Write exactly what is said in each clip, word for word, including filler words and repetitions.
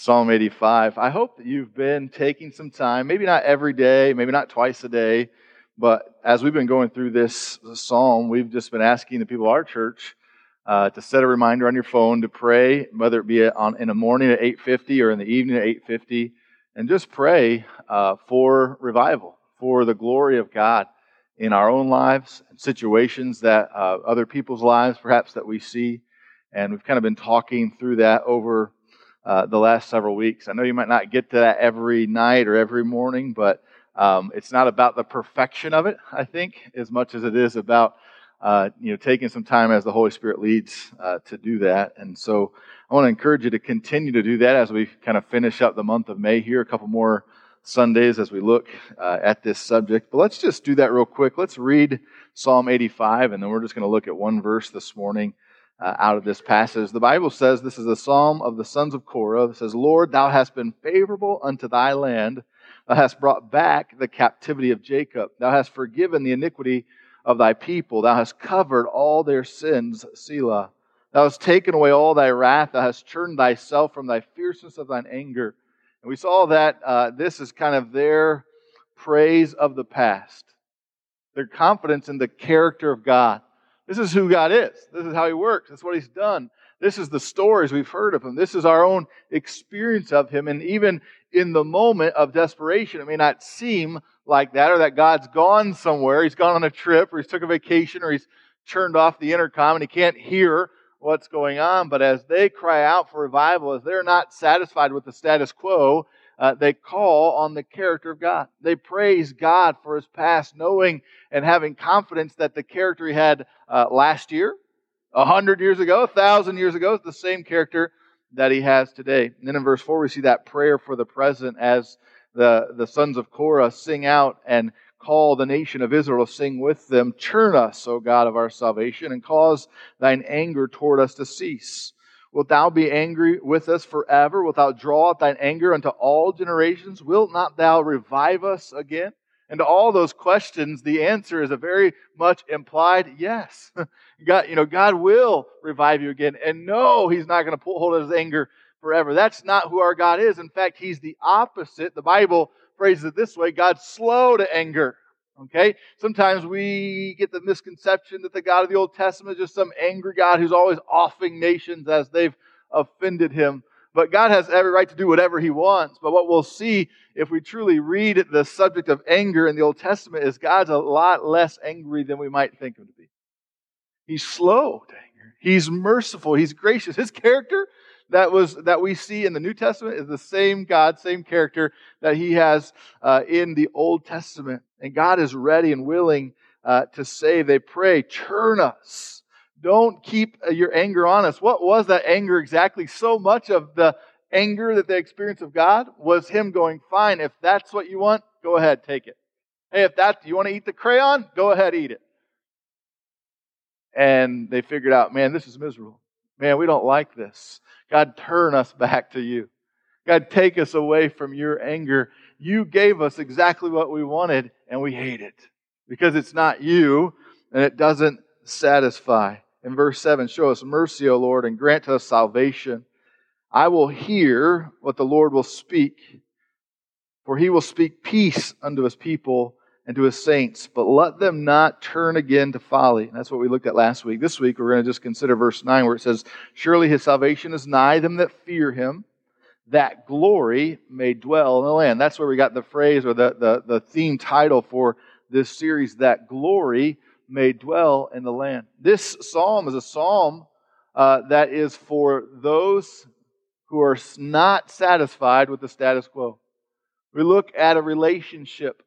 Psalm eighty-five. I hope that you've been taking some time, maybe not every day, maybe not twice a day, but as we've been going through this psalm, we've just been asking the people of our church uh, to set a reminder on your phone to pray, whether it be on, in the morning at eight fifty or in the evening at eight fifty, and just pray uh, for revival, for the glory of God in our own lives and situations that uh, other people's lives, perhaps, that we see. And we've kind of been talking through that over Uh, the last several weeks. I know you might not get to that every night or every morning, but um, it's not about the perfection of it, I think, as much as it is about uh, you know taking some time as the Holy Spirit leads uh, to do that. And so I want to encourage you to continue to do that as we kind of finish up the month of May here, a couple more Sundays as we look uh, at this subject. But let's just do that real quick. Let's read Psalm eighty-five, and then we're just going to look at one verse this morning. Uh, out of this passage. The Bible says, this is a psalm of the sons of Korah. It says, Lord, thou hast been favorable unto thy land. Thou hast brought back the captivity of Jacob. Thou hast forgiven the iniquity of thy people. Thou hast covered all their sins, Selah. Thou hast taken away all thy wrath. Thou hast turned thyself from thy fierceness of thine anger. And we saw that uh, this is kind of their praise of the past, their confidence in the character of God. This is who God is. This is how He works. That's what He's done. This is the stories we've heard of Him. This is our own experience of Him. And even in the moment of desperation, it may not seem like that, or that God's gone somewhere. He's gone on a trip, or He's took a vacation, or He's turned off the intercom and He can't hear what's going on. But as they cry out for revival, as they're not satisfied with the status quo, Uh, they call on the character of God. They praise God for His past, knowing and having confidence that the character He had uh, last year, a hundred years ago, a thousand years ago, is the same character that He has today. And then in verse four, we see that prayer for the present as the, the sons of Korah sing out and call the nation of Israel to sing with them. Turn us, O God of our salvation, and cause thine anger toward us to cease. Wilt thou be angry with us forever? Wilt thou draw out thine anger unto all generations? Wilt not thou revive us again? And to all those questions, the answer is a very much implied yes. God, you know, God will revive you again. And no, He's not going to hold His anger forever. That's not who our God is. In fact, He's the opposite. The Bible phrases it this way: God's slow to anger. Okay? Sometimes we get the misconception that the God of the Old Testament is just some angry God who's always offing nations as they've offended Him. But God has every right to do whatever He wants. But what we'll see if we truly read the subject of anger in the Old Testament is God's a lot less angry than we might think Him to be. He's slow to anger. He's merciful. He's gracious. His character that was that we see in the New Testament is the same God, same character that He has uh, in the Old Testament. And God is ready and willing uh, to save. They pray, turn us. Don't keep your anger on us. What was that anger exactly? So much of the anger that they experienced of God was Him going, fine, if that's what you want, go ahead, take it. Hey, if that you want to eat the crayon, go ahead, eat it. And they figured out, man, this is miserable. Man, we don't like this. God, turn us back to You. God, take us away from Your anger. You gave us exactly what we wanted, and we hate it because it's not You, and it doesn't satisfy. In verse seven, show us mercy, O Lord, and grant us salvation. I will hear what the Lord will speak, for He will speak peace unto His people and to His saints, but let them not turn again to folly. And that's what we looked at last week. This week, we're going to just consider verse nine, where it says, surely His salvation is nigh them that fear Him, that glory may dwell in the land. That's where we got the phrase or the, the, the theme title for this series, that glory may dwell in the land. This psalm is a psalm uh, that is for those who are not satisfied with the status quo. We look at a relationship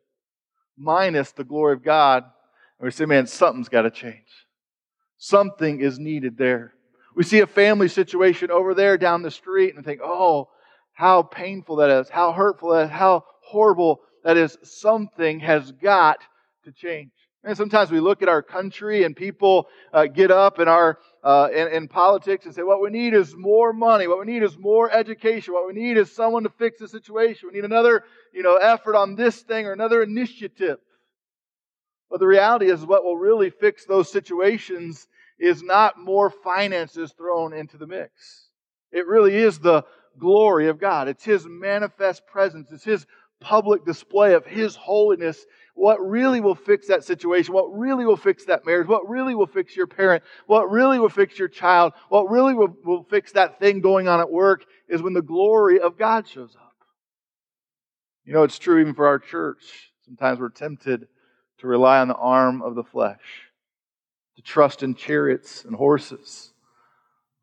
minus the glory of God, and we say, man, something's got to change. Something is needed there. We see a family situation over there down the street and think, oh, how painful that is, how hurtful that is, how horrible that is. Something has got to change. And sometimes we look at our country and people uh, get up in our uh, in, in politics and say, what we need is more money. What we need is more education. What we need is someone to fix the situation. We need another, you know, effort on this thing or another initiative. But the reality is what will really fix those situations is not more finances thrown into the mix. It really is the glory of God. It's His manifest presence. It's His public display of His holiness. What really will fix that situation? What really will fix that marriage? What really will fix your parent? What really will fix your child? What really will, will fix that thing going on at work is when the glory of God shows up. You know, it's true even for our church. Sometimes we're tempted to rely on the arm of the flesh, to trust in chariots and horses.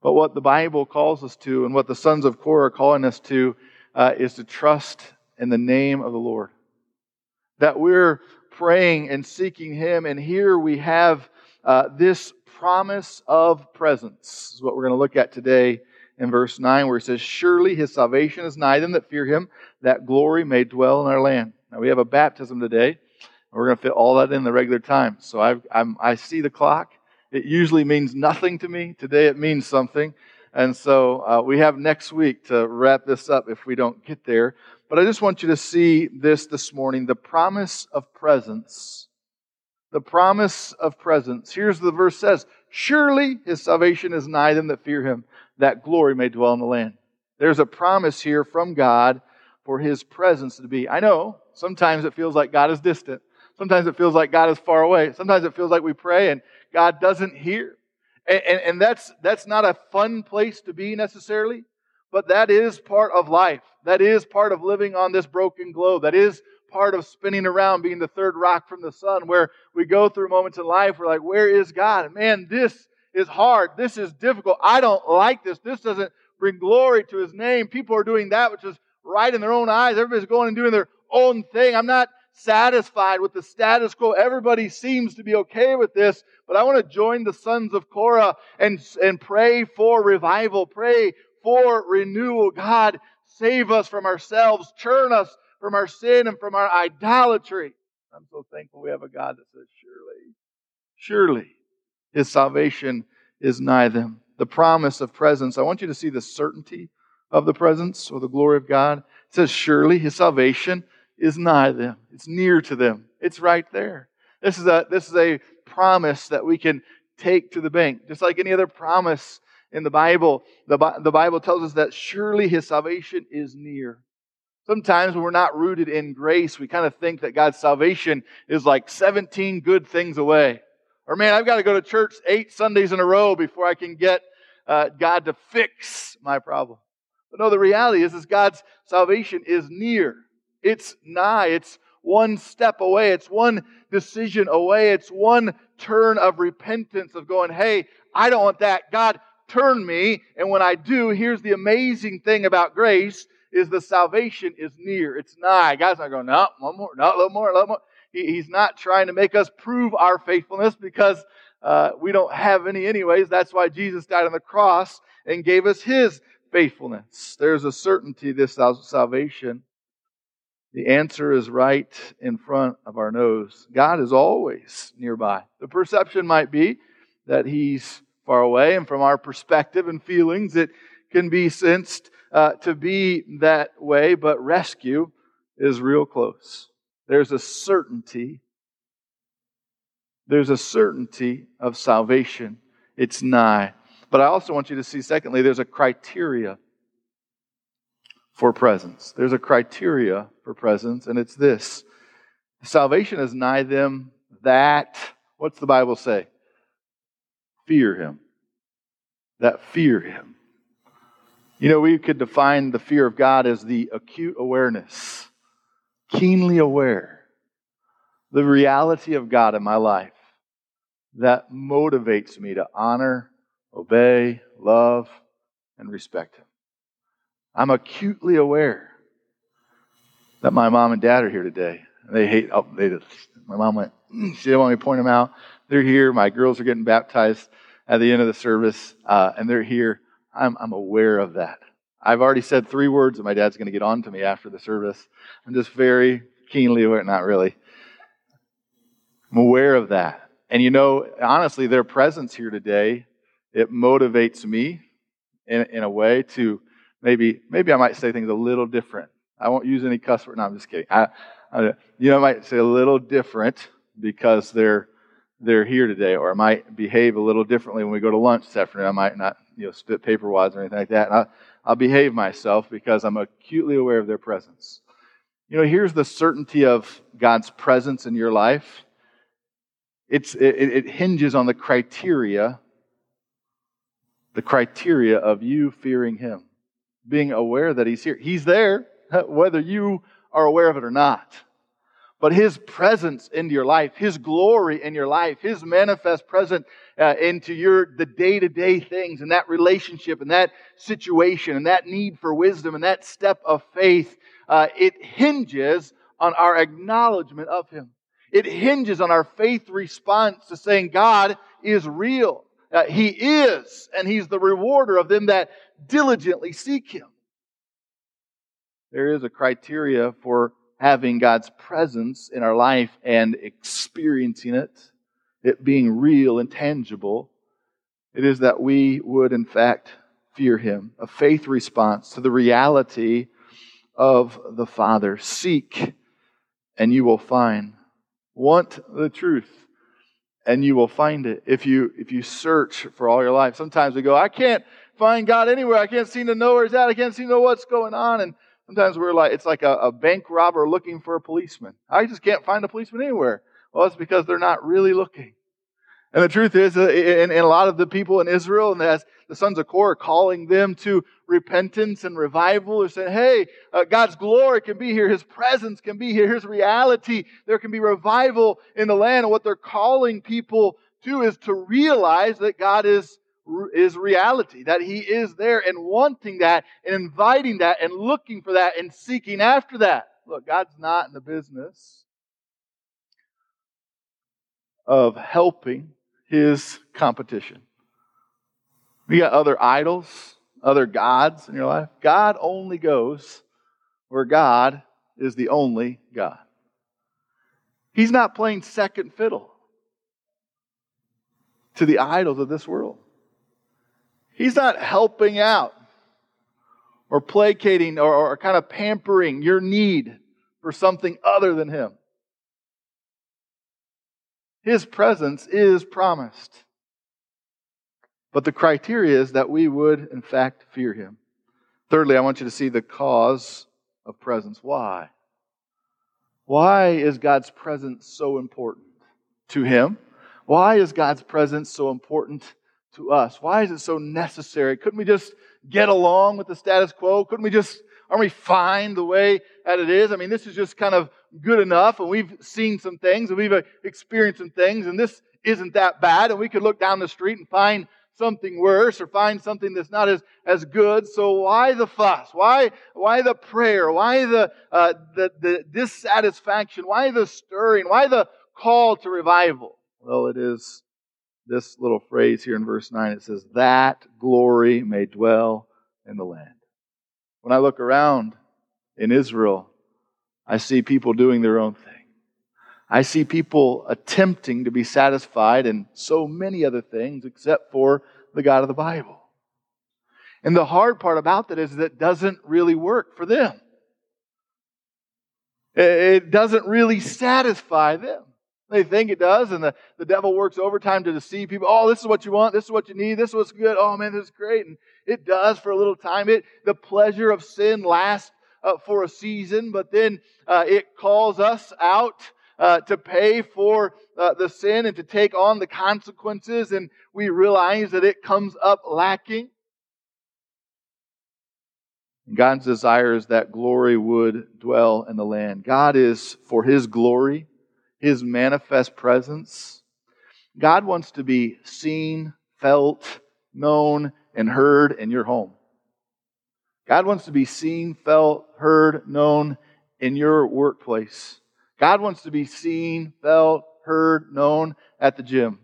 But what the Bible calls us to and what the sons of Korah are calling us to uh, is to trust in the name of the Lord. That we're praying and seeking Him, and here we have uh, this promise of presence. This is what we're going to look at today in verse nine, where it says, "Surely His salvation is nigh them that fear Him, that glory may dwell in our land." Now we have a baptism today, and we're going to fit all that in the regular time. So I've, I'm, I see the clock. It usually means nothing to me. Today it means something. And so uh, we have next week to wrap this up if we don't get there. But I just want you to see this this morning, the promise of presence. The promise of presence. Here's the verse says, "Surely His salvation is nigh them that fear Him, that glory may dwell in the land." There's a promise here from God for His presence to be. I know sometimes it feels like God is distant. Sometimes it feels like God is far away. Sometimes it feels like we pray and God doesn't hear. And, and, and that's, that's not a fun place to be necessarily, but that is part of life. That is part of living on this broken globe. That is part of spinning around, being the third rock from the sun, where we go through moments in life, we're like, where is God? And man, this is hard. This is difficult. I don't like this. This doesn't bring glory to His name. People are doing that which is right in their own eyes. Everybody's going and doing their own thing. I'm not satisfied with the status quo. Everybody seems to be okay with this, but I want to join the sons of Korah and, and pray for revival, pray for renewal. God, save us from ourselves, turn us from our sin and from our idolatry. I'm so thankful we have a God that says, surely, surely His salvation is nigh them. The promise of presence. I want you to see the certainty of the presence or the glory of God. It says, surely His salvation is nigh them. It's near to them. It's right there. This is a this is a promise that we can take to the bank. Just like any other promise in the Bible, the, the Bible tells us that surely His salvation is near. Sometimes when we're not rooted in grace, we kind of think that God's salvation is like seventeen good things away. Or man, I've got to go to church eight Sundays in a row before I can get uh, God to fix my problem. But no, the reality is, is God's salvation is near. It's nigh. It's one step away. It's one decision away. It's one turn of repentance of going, hey, I don't want that. God, turn me. And when I do, here's the amazing thing about grace is the salvation is near. It's nigh. God's not going, no, one more, no, a little more, a little more. He, he's not trying to make us prove our faithfulness because uh, we don't have any anyways. That's why Jesus died on the cross and gave us His faithfulness. There's a certainty this salvation. The answer is right in front of our nose. God is always nearby. The perception might be that He's far away, and from our perspective and feelings, it can be sensed uh, to be that way, but rescue is real close. There's a certainty. There's a certainty of salvation. It's nigh. But I also want you to see, secondly, there's a criteria for presence. There's a criteria for presence, and it's this. Salvation is nigh them that, what's the Bible say? Fear Him. That fear Him. You know, we could define the fear of God as the acute awareness, keenly aware, the reality of God in my life that motivates me to honor, obey, love, and respect Him. I'm acutely aware that my mom and dad are here today. They hate, oh, they just, my mom went, she didn't want me to point them out. They're here. My girls are getting baptized at the end of the service, uh, and they're here. I'm, I'm aware of that. I've already said three words that my dad's going to get on to me after the service. I'm just very keenly aware, not really. I'm aware of that. And you know, honestly, their presence here today, it motivates me in, in a way to Maybe maybe I might say things a little different. I won't use any cuss word. No, I'm just kidding. I, I, you know, I might say a little different because they're they're here today, or I might behave a little differently when we go to lunch this afternoon. I might not, you know, spit paper wads or anything like that. And I, I'll behave myself because I'm acutely aware of their presence. You know, here's the certainty of God's presence in your life. It's, it, it hinges on the criteria, the criteria of you fearing Him, being aware that He's here. He's there, whether you are aware of it or not. But His presence into your life, His glory in your life, His manifest presence uh, into your the day-to-day things and that relationship and that situation and that need for wisdom and that step of faith, uh, it hinges on our acknowledgement of Him. It hinges on our faith response to saying God is real. Uh, he is, and He's the rewarder of them that diligently seek Him. There is a criteria for having God's presence in our life and experiencing it, it being real and tangible. It is that we would, in fact, fear Him. A faith response to the reality of the Father. Seek, and you will find. Want the truth, and you will find it. If you, if you search for all your life, sometimes we go, I can't find God anywhere. I can't seem to know where He's at. I can't seem to know what's going on. And sometimes we're like, it's like a, a bank robber looking for a policeman. I just can't find a policeman anywhere. Well, it's because they're not really looking. And the truth is, and a lot of the people in Israel and the, the sons of Korah are calling them to repentance and revival. They're saying, hey, uh, God's glory can be here. His presence can be here. His reality. There can be revival in the land. And what they're calling people to is to realize that God is is reality, that He is there, and wanting that and inviting that and looking for that and seeking after that. Look, God's not in the business of helping His competition. You got other idols, other gods in your life. God only goes where God is the only God. He's not playing second fiddle to the idols of this world. He's not helping out or placating or, or kind of pampering your need for something other than Him. His presence is promised. But the criteria is that we would, in fact, fear Him. Thirdly, I want you to see the cause of presence. Why? Why is God's presence so important to Him? Why is God's presence so important to us? Why is it so necessary? Couldn't we just get along with the status quo? Couldn't we just, aren't we fine the way that it is? I mean, this is just kind of good enough, and we've seen some things, and we've experienced some things, and this isn't that bad, and we could look down the street and find something worse or find something that's not as, as good. So why the fuss? Why why the prayer? Why the, uh, the the dissatisfaction? Why the stirring? Why the call to revival? Well, it is this little phrase here in verse nine, it says, that glory may dwell in the land. When I look around in Israel, I see people doing their own thing. I see people attempting to be satisfied in so many other things except for the God of the Bible. And the hard part about that is that it doesn't really work for them. It doesn't really satisfy them. They think it does, and the, the devil works overtime to deceive people. Oh, this is what you want. This is what you need. This is what's good. Oh, man, this is great. And it does for a little time. It the pleasure of sin lasts uh, for a season, but then uh, it calls us out uh, to pay for uh, the sin and to take on the consequences, and we realize that it comes up lacking. God's desire is that glory would dwell in the land. God is for His glory, His manifest presence. God wants to be seen, felt, known, and heard in your home. God wants to be seen, felt, heard, known in your workplace. God wants to be seen, felt, heard, known at the gym.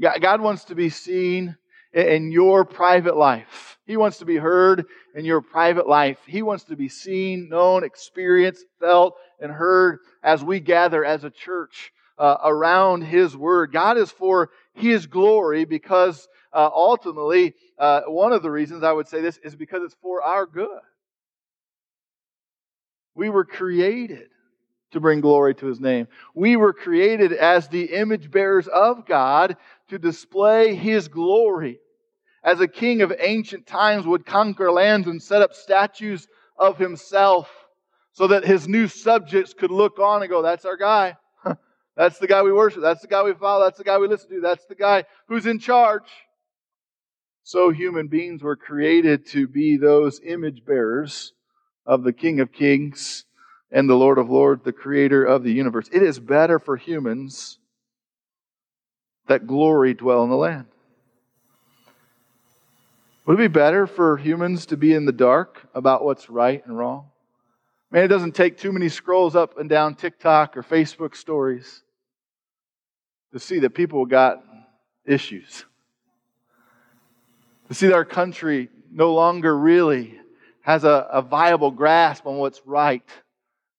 God wants to be seen in your private life. He wants to be heard in your private life. He wants to be seen, known, experienced, felt, and heard as we gather as a church uh, around His Word. God is for His glory because uh, ultimately, uh, one of the reasons I would say this is because it's for our good. We were created to bring glory to His name. We were created as the image bearers of God to display His glory. as a king of ancient times would conquer lands and set up statues of himself so that his new subjects could look on and go, that's our guy. That's the guy we worship. That's the guy we follow. That's the guy we listen to. That's the guy who's in charge. So human beings were created to be those image bearers of the King of Kings and the Lord of Lords, the Creator of the universe. It is better for humans that glory dwell in the land. Would it be better for humans to be in the dark about what's right and wrong? Man, it doesn't take too many scrolls up and down TikTok or Facebook stories to see that people got issues. To see that our country no longer really has a, a viable grasp on what's right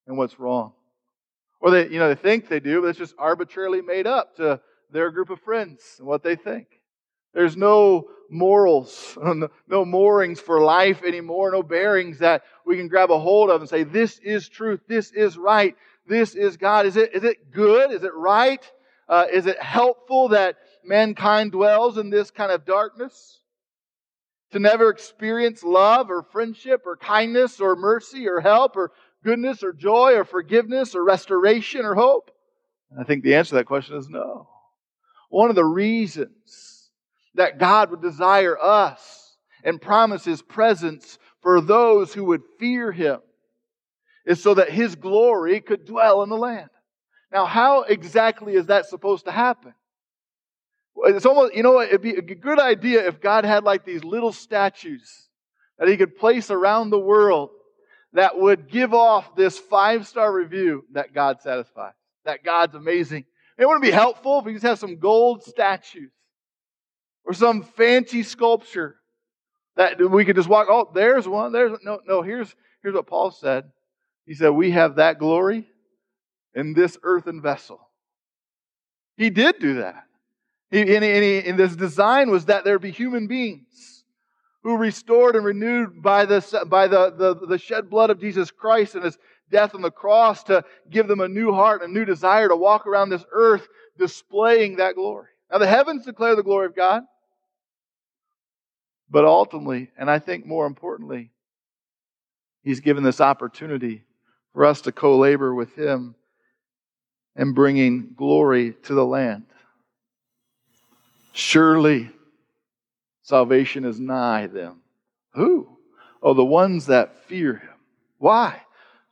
and what's wrong. Or they, you know, they think they do, but it's just arbitrarily made up to their group of friends and what they think. There's no morals, no moorings for life anymore, no bearings that we can grab a hold of and say, this is truth, this is right, this is God. Is it, is it good? Is it right? Uh, is it helpful that mankind dwells in this kind of darkness? To never experience love or friendship or kindness or mercy or help or goodness or joy or forgiveness or restoration or hope? And I think the answer to that question is no. One of the reasons that God would desire us and promise His presence for those who would fear Him is so that His glory could dwell in the land. Now, how exactly is that supposed to happen? It's almost, you know what, it'd be a good idea if God had like these little statues that He could place around the world that would give off this five-star review that God satisfies, that God's amazing. It wouldn't be helpful if we just have some gold statues or some fancy sculpture that we could just walk, oh, there's one, there's one. No, no, here's, here's what Paul said. He said, we have that glory in this earthen vessel. He did do that. He, and, he, and, he, and this design was that there'd be human beings who restored and renewed by, the, by the, the, the shed blood of Jesus Christ and His death on the cross to give them a new heart, a new desire to walk around this earth displaying that glory. Now, the heavens declare the glory of God. But ultimately, and I think more importantly, He's given this opportunity for us to co-labor with Him in bringing glory to the land. Surely, salvation is nigh them. Who? Oh, the ones that fear Him. Why?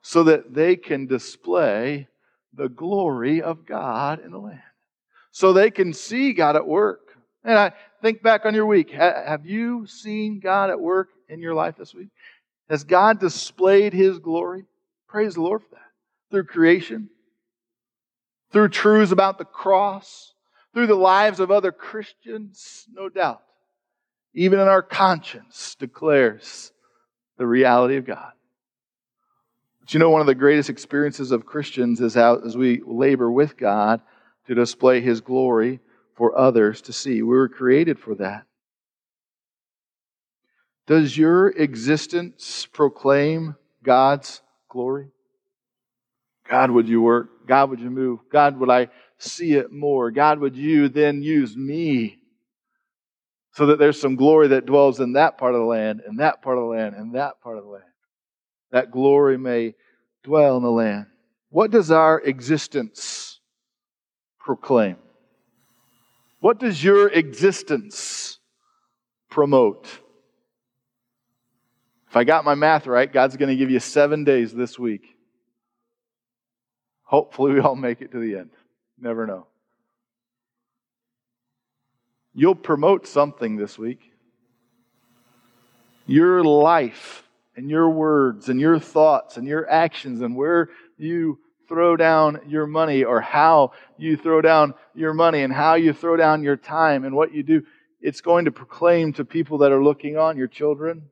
So that they can display the glory of God in the land. So they can see God at work. And I think back on your week. Have you seen God at work in your life this week? Has God displayed His glory? Praise the Lord for that. Through creation, through truths about the cross, through the lives of other Christians, no doubt. Even in our conscience declares the reality of God. But you know, one of the greatest experiences of Christians is how, as we labor with God to display His glory for others to see. We were created for that. Does your existence proclaim God's glory? God, would you work? God, would you move? God, would I see it more? God, would you then use me so that there's some glory that dwells in that part of the land, and that part of the land, and that part of the land. That glory may dwell in the land. What does our existence proclaim? What does your existence promote? If I got my math right, God's going to give you seven days this week. Hopefully we all make it to the end. Never know. You'll promote something this week. Your life and your words and your thoughts and your actions and where you throw down your money or how you throw down your money and how you throw down your time and what you do. It's going to proclaim to people that are looking on, your children,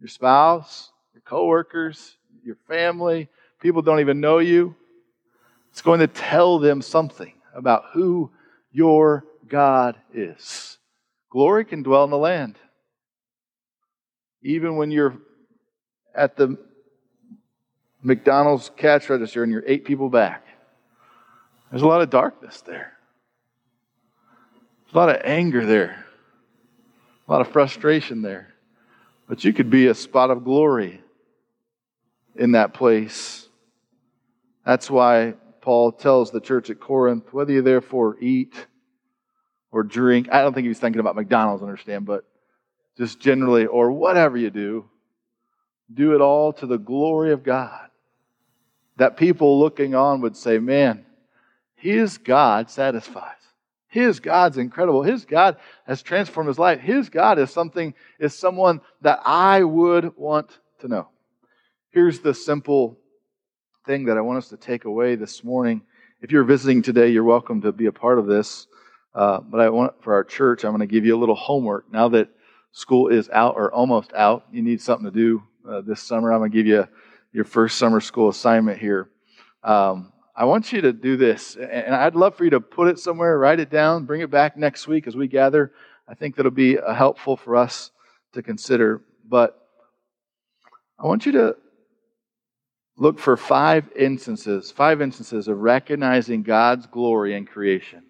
your spouse, your coworkers, your family, people don't even know you. It's going to tell them something about who your God is. Glory can dwell in the land. Even when you're at the McDonald's cash register and you're eight people back. There's a lot of darkness there. There's a lot of anger there. A lot of frustration there. But you could be a spot of glory in that place. That's why Paul tells the church at Corinth, whether you therefore eat or drink, I don't think he was thinking about McDonald's, understand, but just generally, or whatever you do, do it all to the glory of God. That people looking on would say, man, his God satisfies. His God's incredible. His God has transformed his life. His God is something, is someone that I would want to know. Here's the simple thing that I want us to take away this morning. If you're visiting today, you're welcome to be a part of this. Uh, but I want, for our church, I'm going to give you a little homework. Now that school is out or almost out, you need something to do uh, this summer. I'm going to give you your first summer school assignment here. Um, I want you to do this, and I'd love for you to put it somewhere, write it down, bring it back next week as we gather. I think that'll be uh, helpful for us to consider. But I want you to look for five instances, five instances of recognizing God's glory in creation.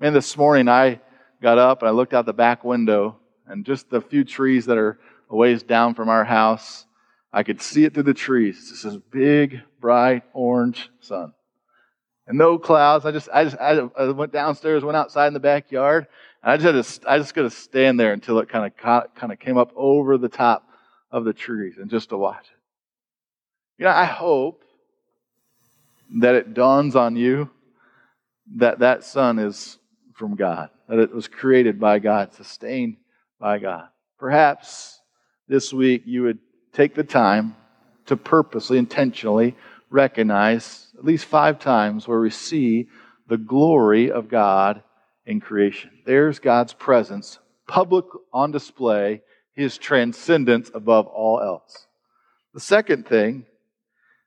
Man, this morning I got up and I looked out the back window, and just the few trees that are a ways down from our house, I could see it through the trees. It's just this big, bright, orange sun. And no clouds. I just I just I went downstairs, went outside in the backyard, and I just had to, I just got to stand there until it kind of kind of came up over the top of the trees, and just to watch it. You know, I hope that it dawns on you that that sun is from God, that it was created by God, sustained by God. Perhaps this week you would take the time to purposely, intentionally recognize at least five times where we see the glory of God in creation. There's God's presence, public on display, His transcendence above all else. The second thing,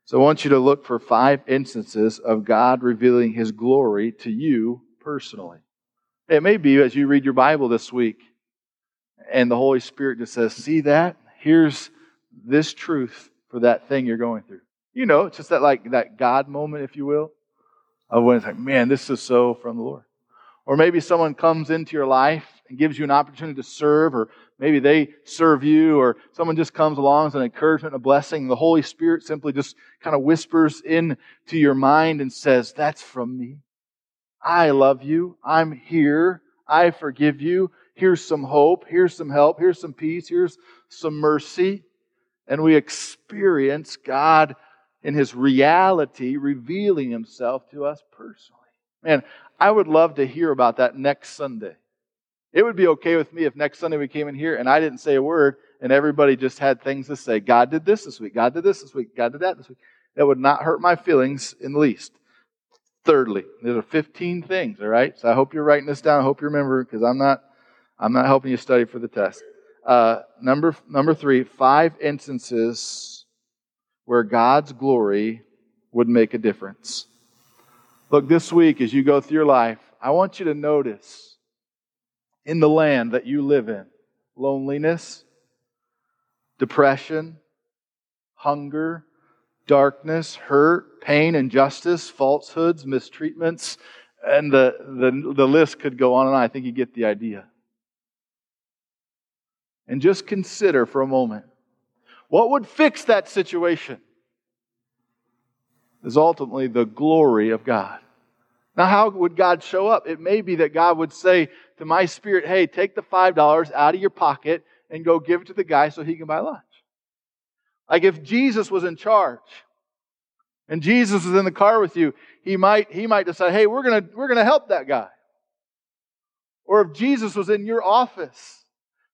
so I want you to look for five instances of God revealing His glory to you personally. It may be as you read your Bible this week and the Holy Spirit just says, see that? Here's this truth for that thing you're going through. You know, it's just that like that God moment, if you will, of when it's like, man, this is so from the Lord. Or maybe someone comes into your life and gives you an opportunity to serve, or maybe they serve you, or someone just comes along as an encouragement, a blessing. The Holy Spirit simply just kind of whispers into your mind and says, that's from me. I love you. I'm here. I forgive you. Here's some hope. Here's some help. Here's some peace. Here's some mercy. And we experience God in His reality revealing Himself to us personally. Man, I would love to hear about that next Sunday. It would be okay with me if next Sunday we came in here and I didn't say a word and everybody just had things to say. God did this this week. God did this this week. God did that this week. That would not hurt my feelings in the least. Thirdly, there are fifteen things, all right? So I hope you're writing this down. I hope you remember, because I'm not I'm not helping you study for the test. Uh, number, number three, five instances where God's glory would make a difference. Look, this week as you go through your life, I want you to notice in the land that you live in, loneliness, depression, hunger, darkness, hurt, pain, injustice, falsehoods, mistreatments, and the, the, the list could go on and on. I think you get the idea. And just consider for a moment, what would fix that situation is ultimately the glory of God. Now, how would God show up? It may be that God would say to my spirit, hey, take the five dollars out of your pocket and go give it to the guy so he can buy lunch. Like if Jesus was in charge and Jesus was in the car with you, he might he might decide, hey, we're gonna we're gonna help that guy. Or if Jesus was in your office,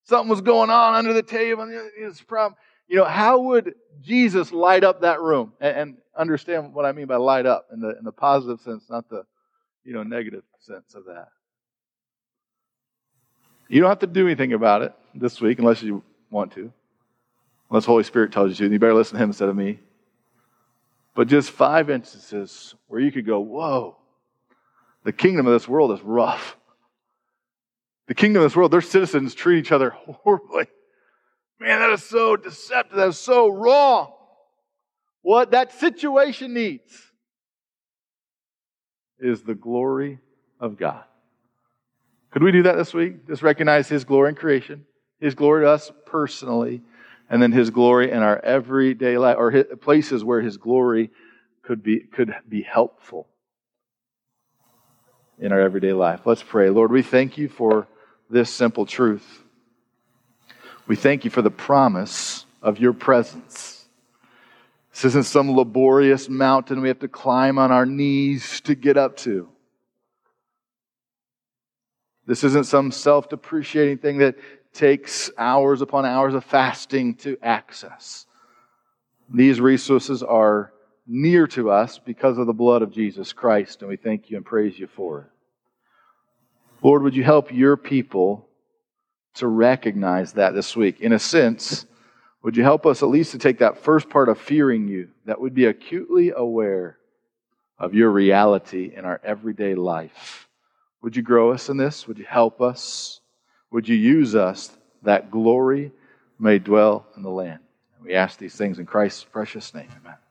something was going on under the table and it's a problem. You know, how would Jesus light up that room? And, and understand what I mean by light up in the in the positive sense, not the you know negative sense of that. You don't have to do anything about it this week unless you want to. Unless the Holy Spirit tells you to, and you better listen to Him instead of me. But just five instances where you could go, whoa, the kingdom of this world is rough. The kingdom of this world, their citizens treat each other horribly. Man, that is so deceptive. That is so wrong. What that situation needs is the glory of God. Could we do that this week? Just recognize His glory in creation. His glory to us personally, and then His glory in our everyday life, or his, places where His glory could be could be helpful in our everyday life. Let's pray. Lord, we thank You for this simple truth. We thank You for the promise of Your presence. This isn't some laborious mountain we have to climb on our knees to get up to. This isn't some self-depreciating thing that takes hours upon hours of fasting to access. These resources are near to us because of the blood of Jesus Christ, and we thank You and praise You for it. Lord, would You help Your people to recognize that this week? In a sense, would You help us at least to take that first part of fearing You, that would be acutely aware of Your reality in our everyday life. Would You grow us in this? Would You help us? Would You use us that glory may dwell in the land? We ask these things in Christ's precious name. Amen.